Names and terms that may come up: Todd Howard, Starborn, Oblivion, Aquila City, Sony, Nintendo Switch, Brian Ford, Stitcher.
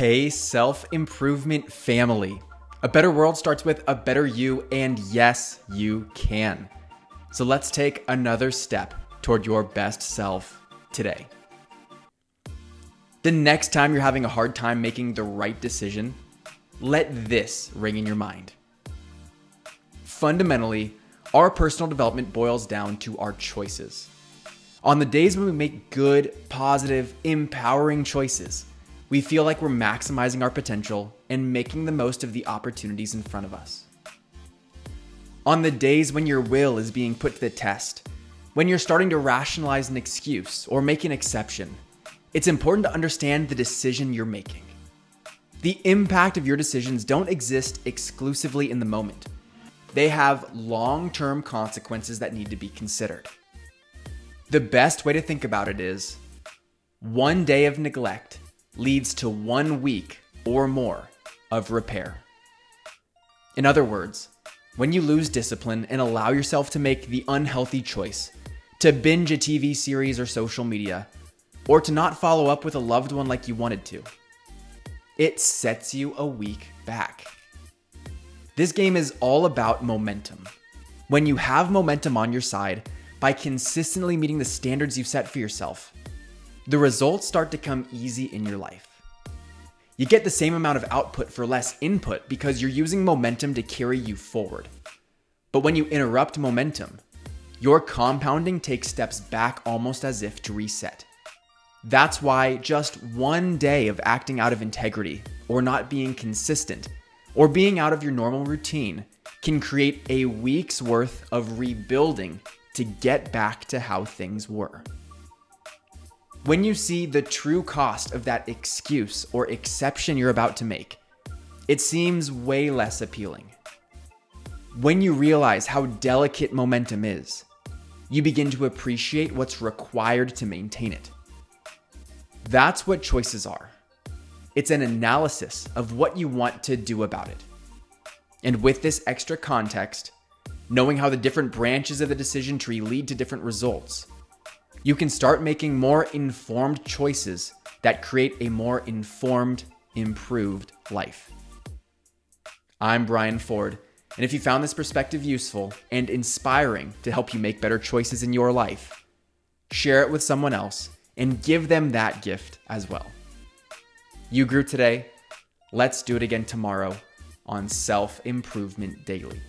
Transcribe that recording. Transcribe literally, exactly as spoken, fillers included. Hey, self-improvement family. A better world starts with a better you, and yes, you can. So let's take another step toward your best self today. The next time you're having a hard time making the right decision, let this ring in your mind. Fundamentally, our personal development boils down to our choices. On the days when we make good, positive, empowering choices, we feel like we're maximizing our potential and making the most of the opportunities in front of us. On the days when your will is being put to the test, when you're starting to rationalize an excuse or make an exception, it's important to understand the decision you're making. The impact of your decisions don't exist exclusively in the moment. They have long-term consequences that need to be considered. The best way to think about it is, one day of neglect leads to one week or more of repair. In other words, when you lose discipline and allow yourself to make the unhealthy choice to binge a T V series or social media, or to not follow up with a loved one like you wanted to, it sets you a week back. This game is all about momentum. When you have momentum on your side by consistently meeting the standards you've set for yourself, the results start to come easy in your life. You get the same amount of output for less input because you're using momentum to carry you forward. But when you interrupt momentum, your compounding takes steps back almost as if to reset. That's why just one day of acting out of integrity or not being consistent or being out of your normal routine can create a week's worth of rebuilding to get back to how things were. When you see the true cost of that excuse or exception you're about to make, it seems way less appealing. When you realize how delicate momentum is, you begin to appreciate what's required to maintain it. That's what choices are. It's an analysis of what you want to do about it. And with this extra context, knowing how the different branches of the decision tree lead to different results, you can start making more informed choices that create a more informed, improved life. I'm Brian Ford, and if you found this perspective useful and inspiring to help you make better choices in your life, share it with someone else and give them that gift as well. You grew today. Let's do it again tomorrow on Self-Improvement Daily.